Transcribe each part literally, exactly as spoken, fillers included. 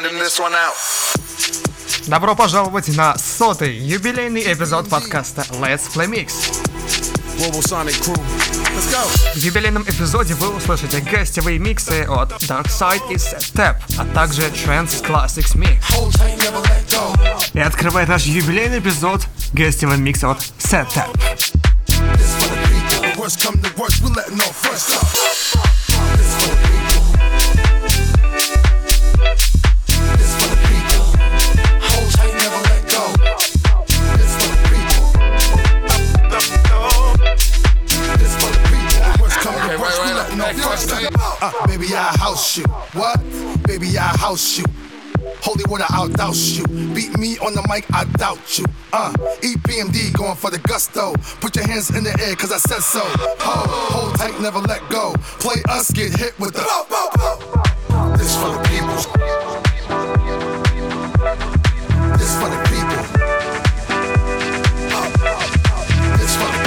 sending this one out. Добро пожаловать на сотый юбилейный эпизод подкаста Let's Play Mix. В юбилейном эпизоде вы услышите гостевые миксы от Dark Side и Settap, а также Trance Classics Mix. И открывает наш юбилейный эпизод гостевый микс от Settap. Uh, baby, I house you. What? Baby, I house you. Holy water, I'll douse you. Beat me on the mic, I doubt you. Uh, E P M D going for the gusto. Put your hands in the air, cause I said so. Hold, hold tight, never let go. Play us, get hit with the. This for the people. This for the people. This for the people.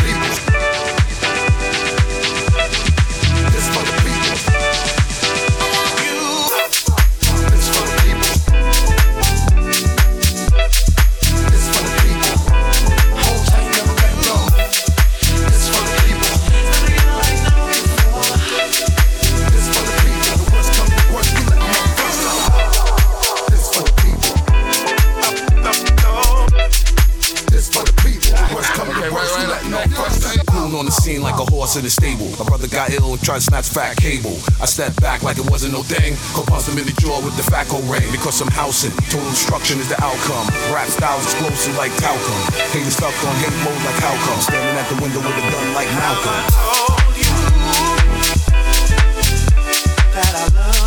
In the stable, my brother got ill and tried to snatch fat cable. I stepped back like it wasn't no thing. Could punch him in the jaw with the Facco ring because I'm housing. Total destruction is the outcome. Rap styles explosive like talcum. Haters stuck on hate mode like how come? Standing at the window with a gun like Malcolm. I told you that I love.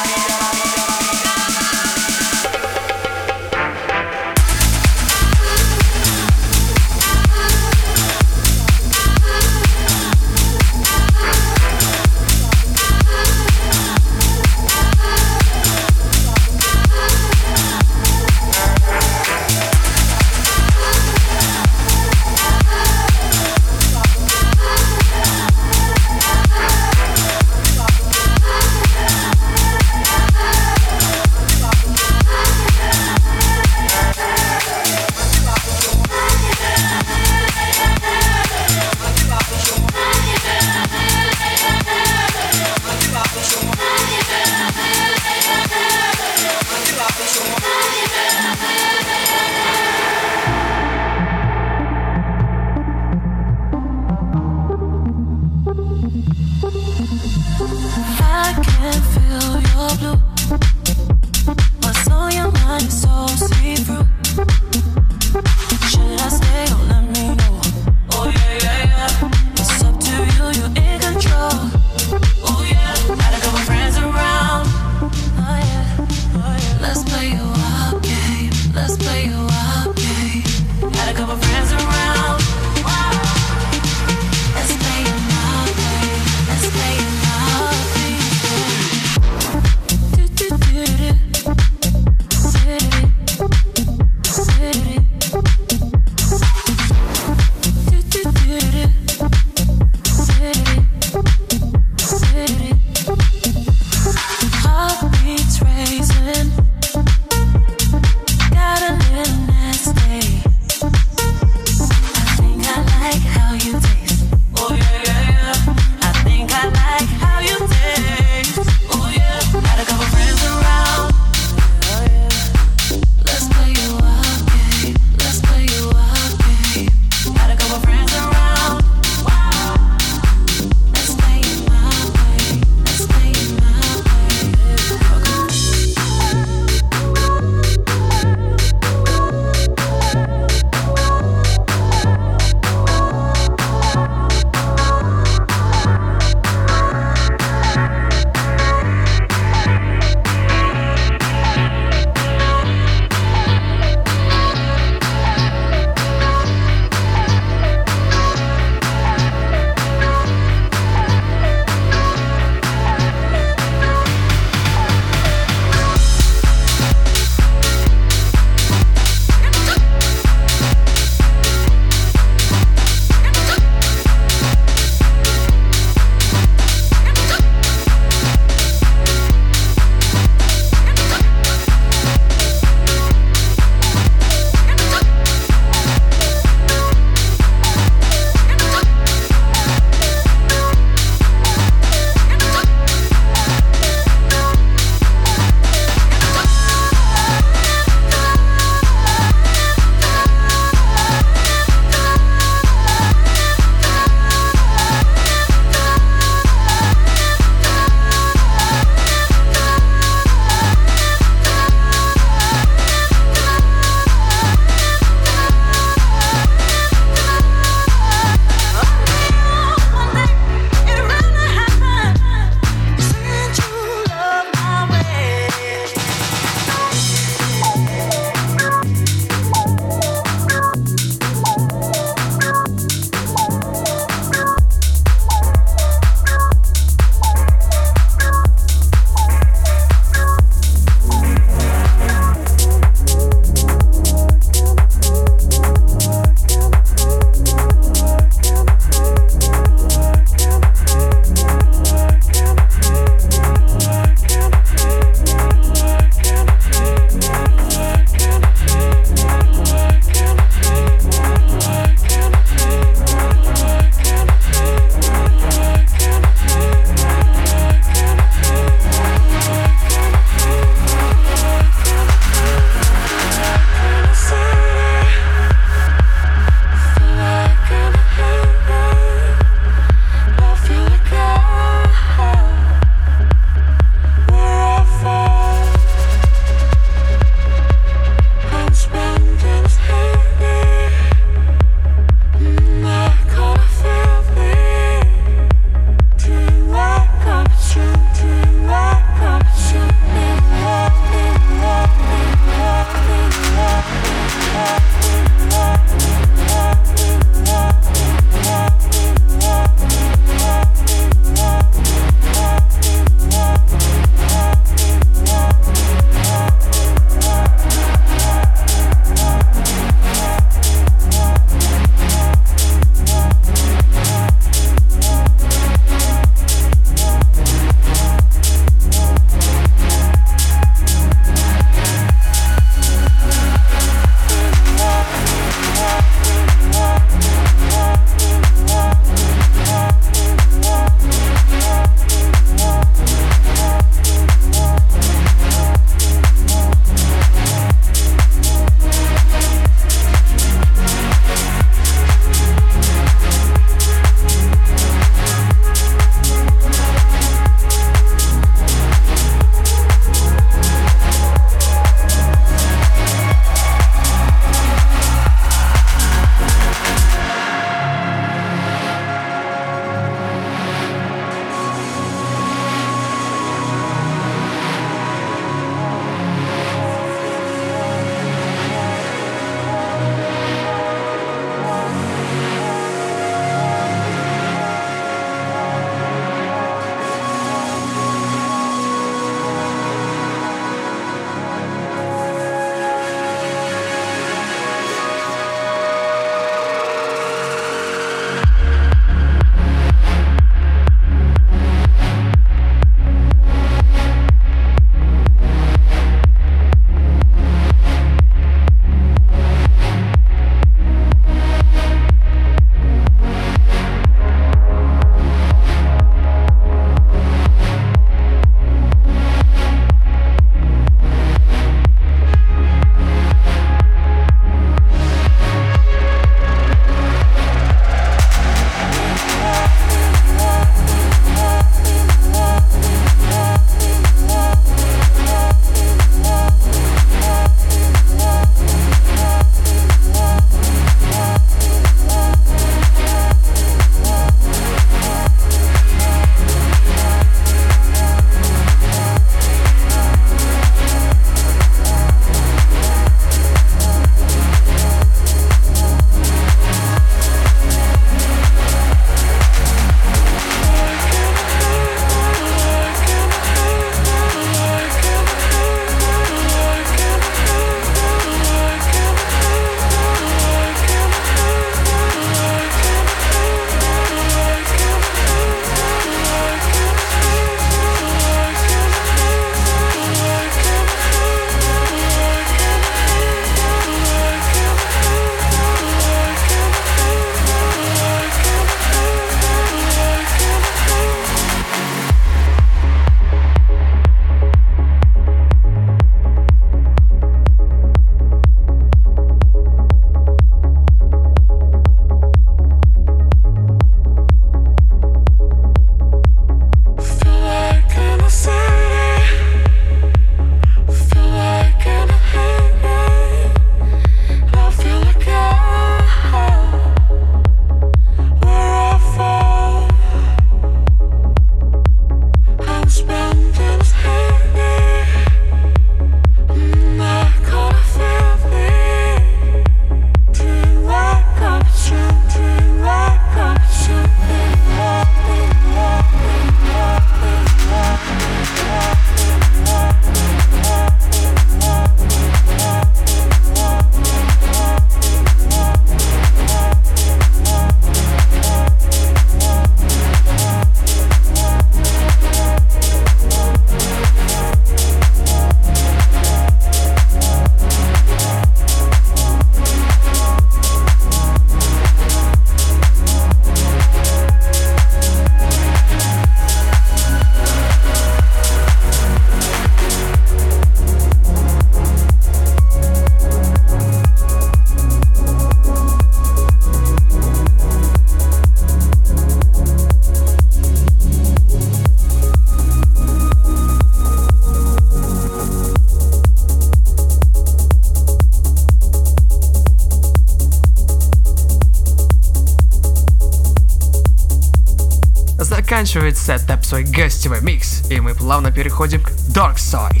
заканчивает Settap свой гостевой микс, и мы плавно переходим к Dark Side.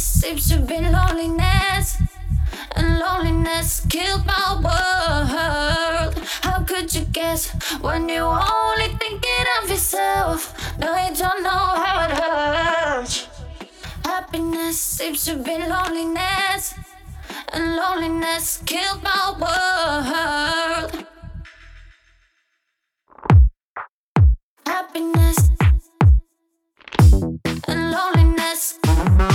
seems to be loneliness, and loneliness killed my world. How could you guess when you only thinking of yourself? No, you don't know how it hurts. Happiness seems to be loneliness, and loneliness killed my world. Happiness and loneliness. Happiness.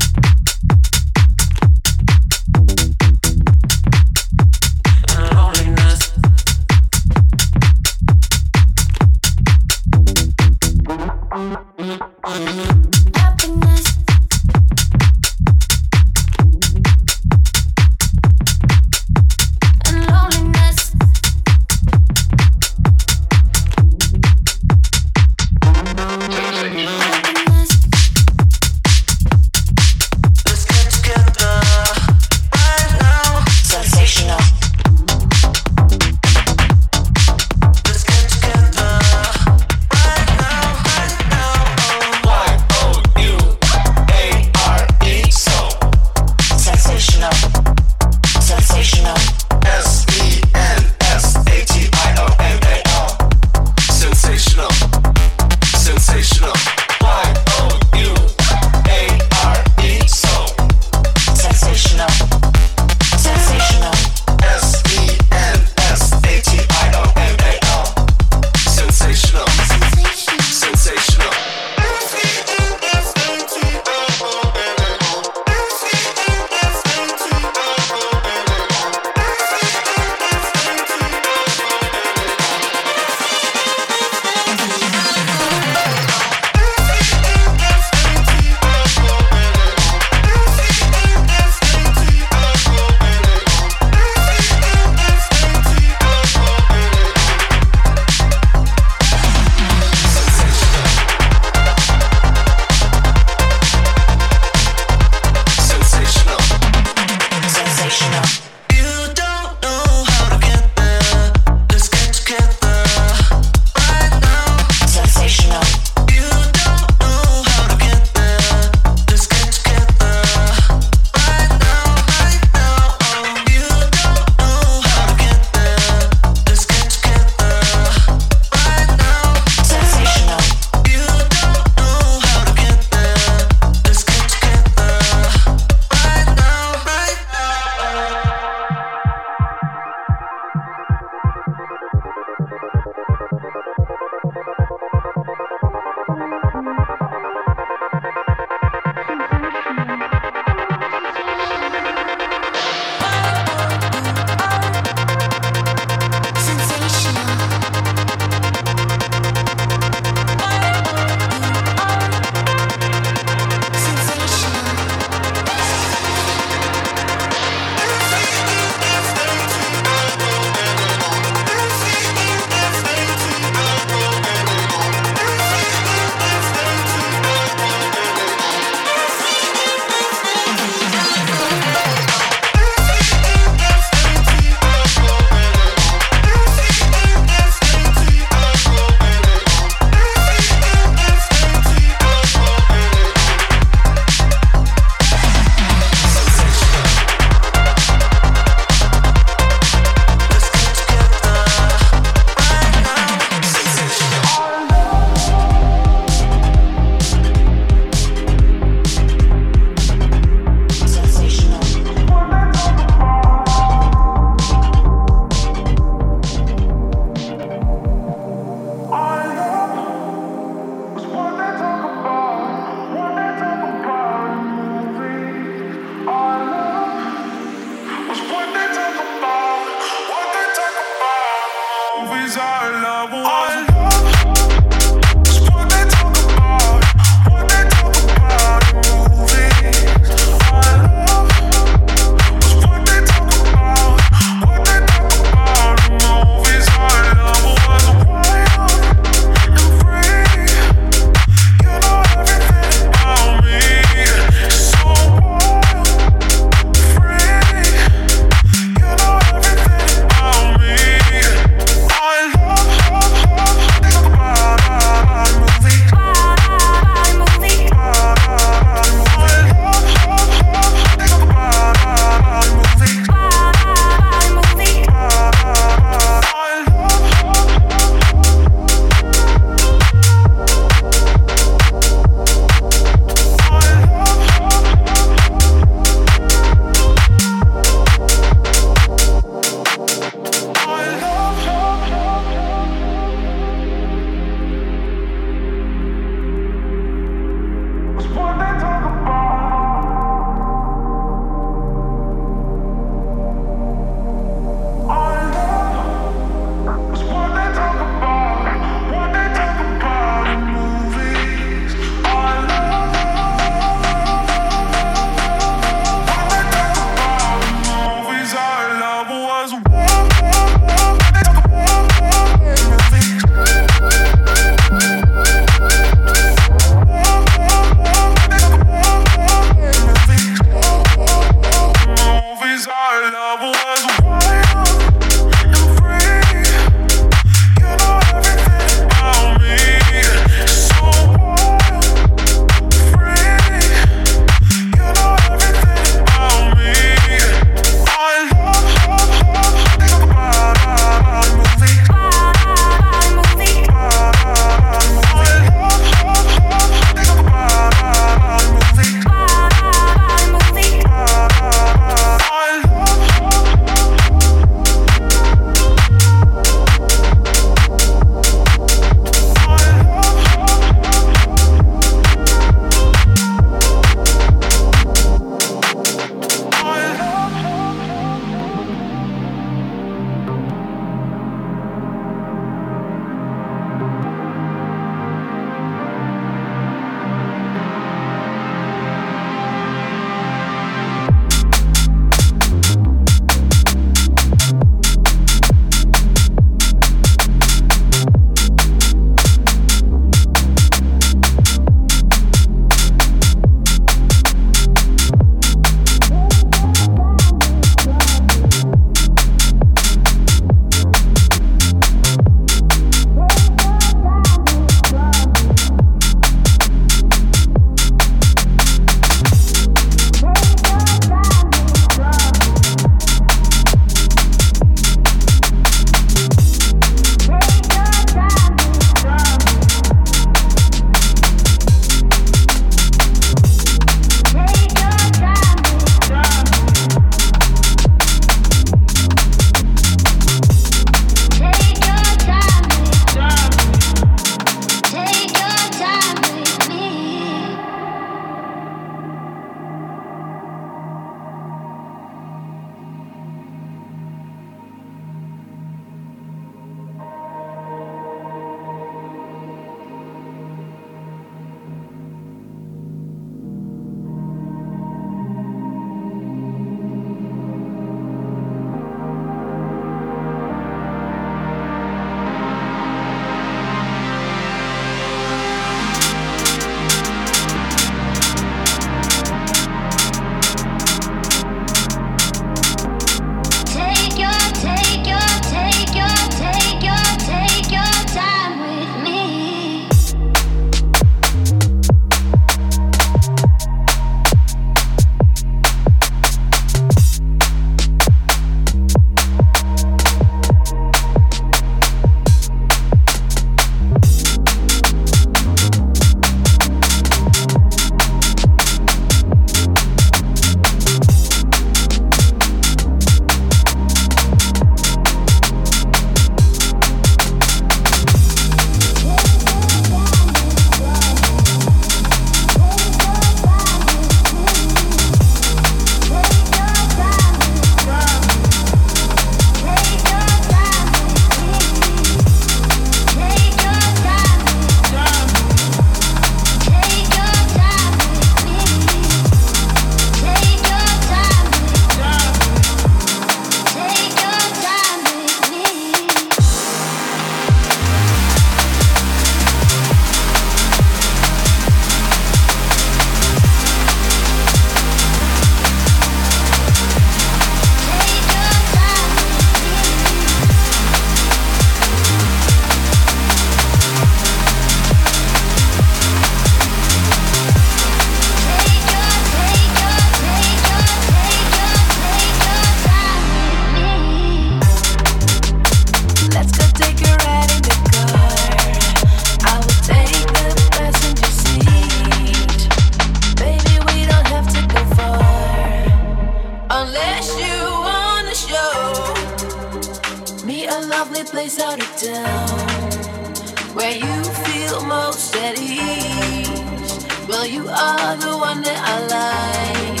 place out of town where you feel most at ease. Well, you are the one that I like.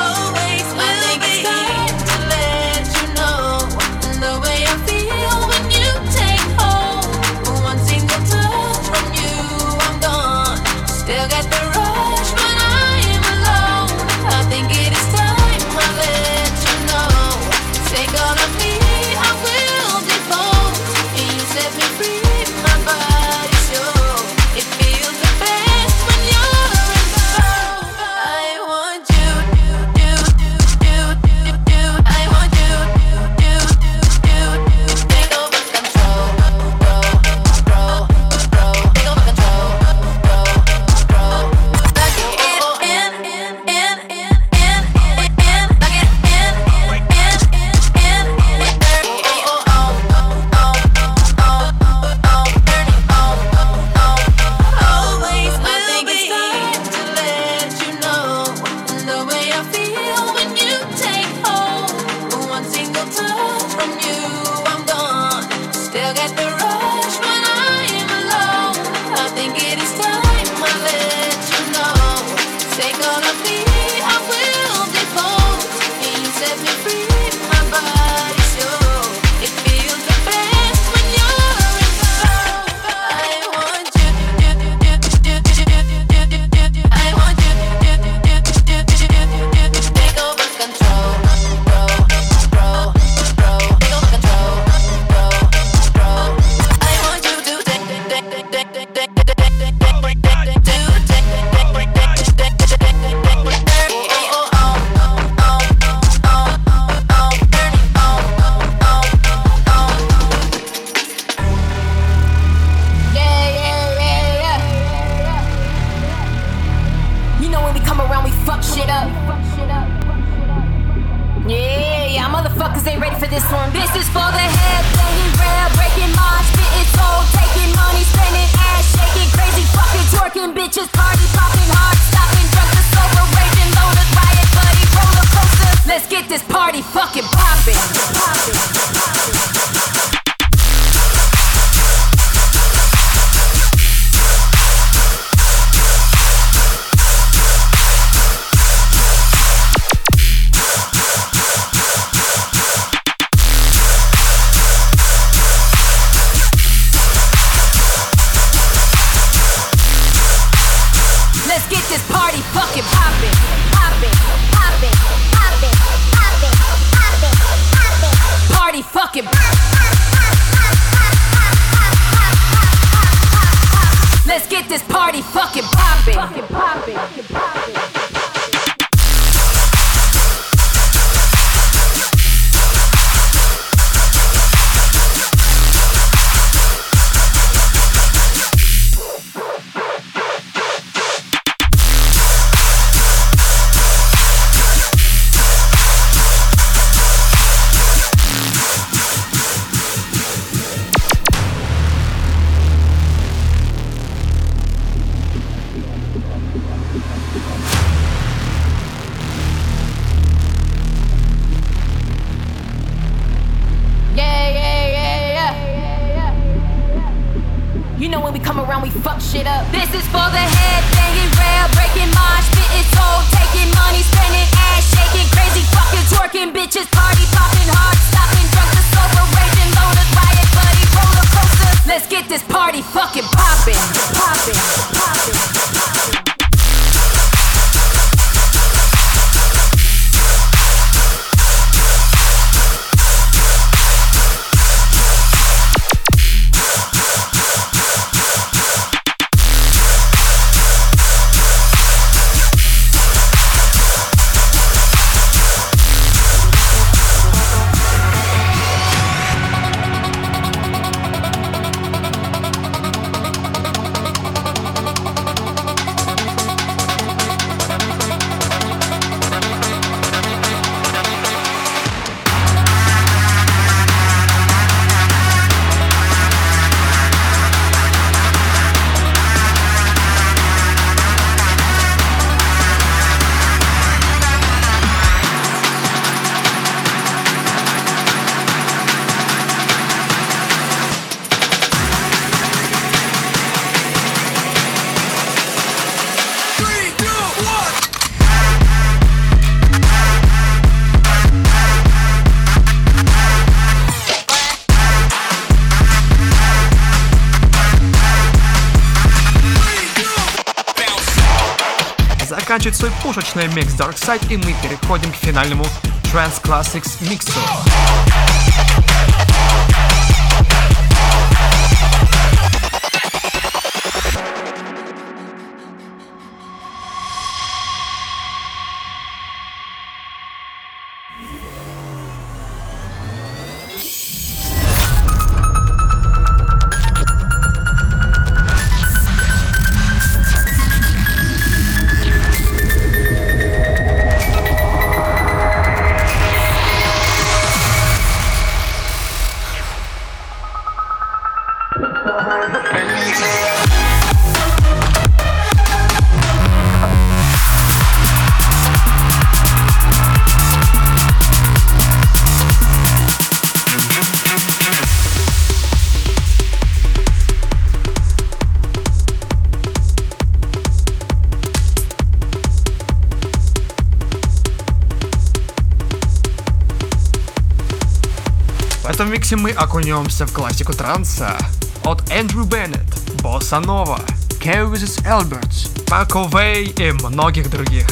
Always will I think be. It's time to let you know the way I feel when you take hold. One single touch from you, I'm gone. Still got the rush when I am alone. I think it is time I let you know. Take all of me. заканчивает свой пушечный микс Dark Side, и мы переходим к финальному Trance Classics Mix. В этом миксе мы окунемся в классику транса от Эндрю Беннет, Босса Нова, Кей Виз Элбертс, Мако Вэй и многих других.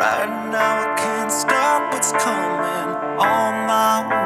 Right now I can't stop what's coming on my way.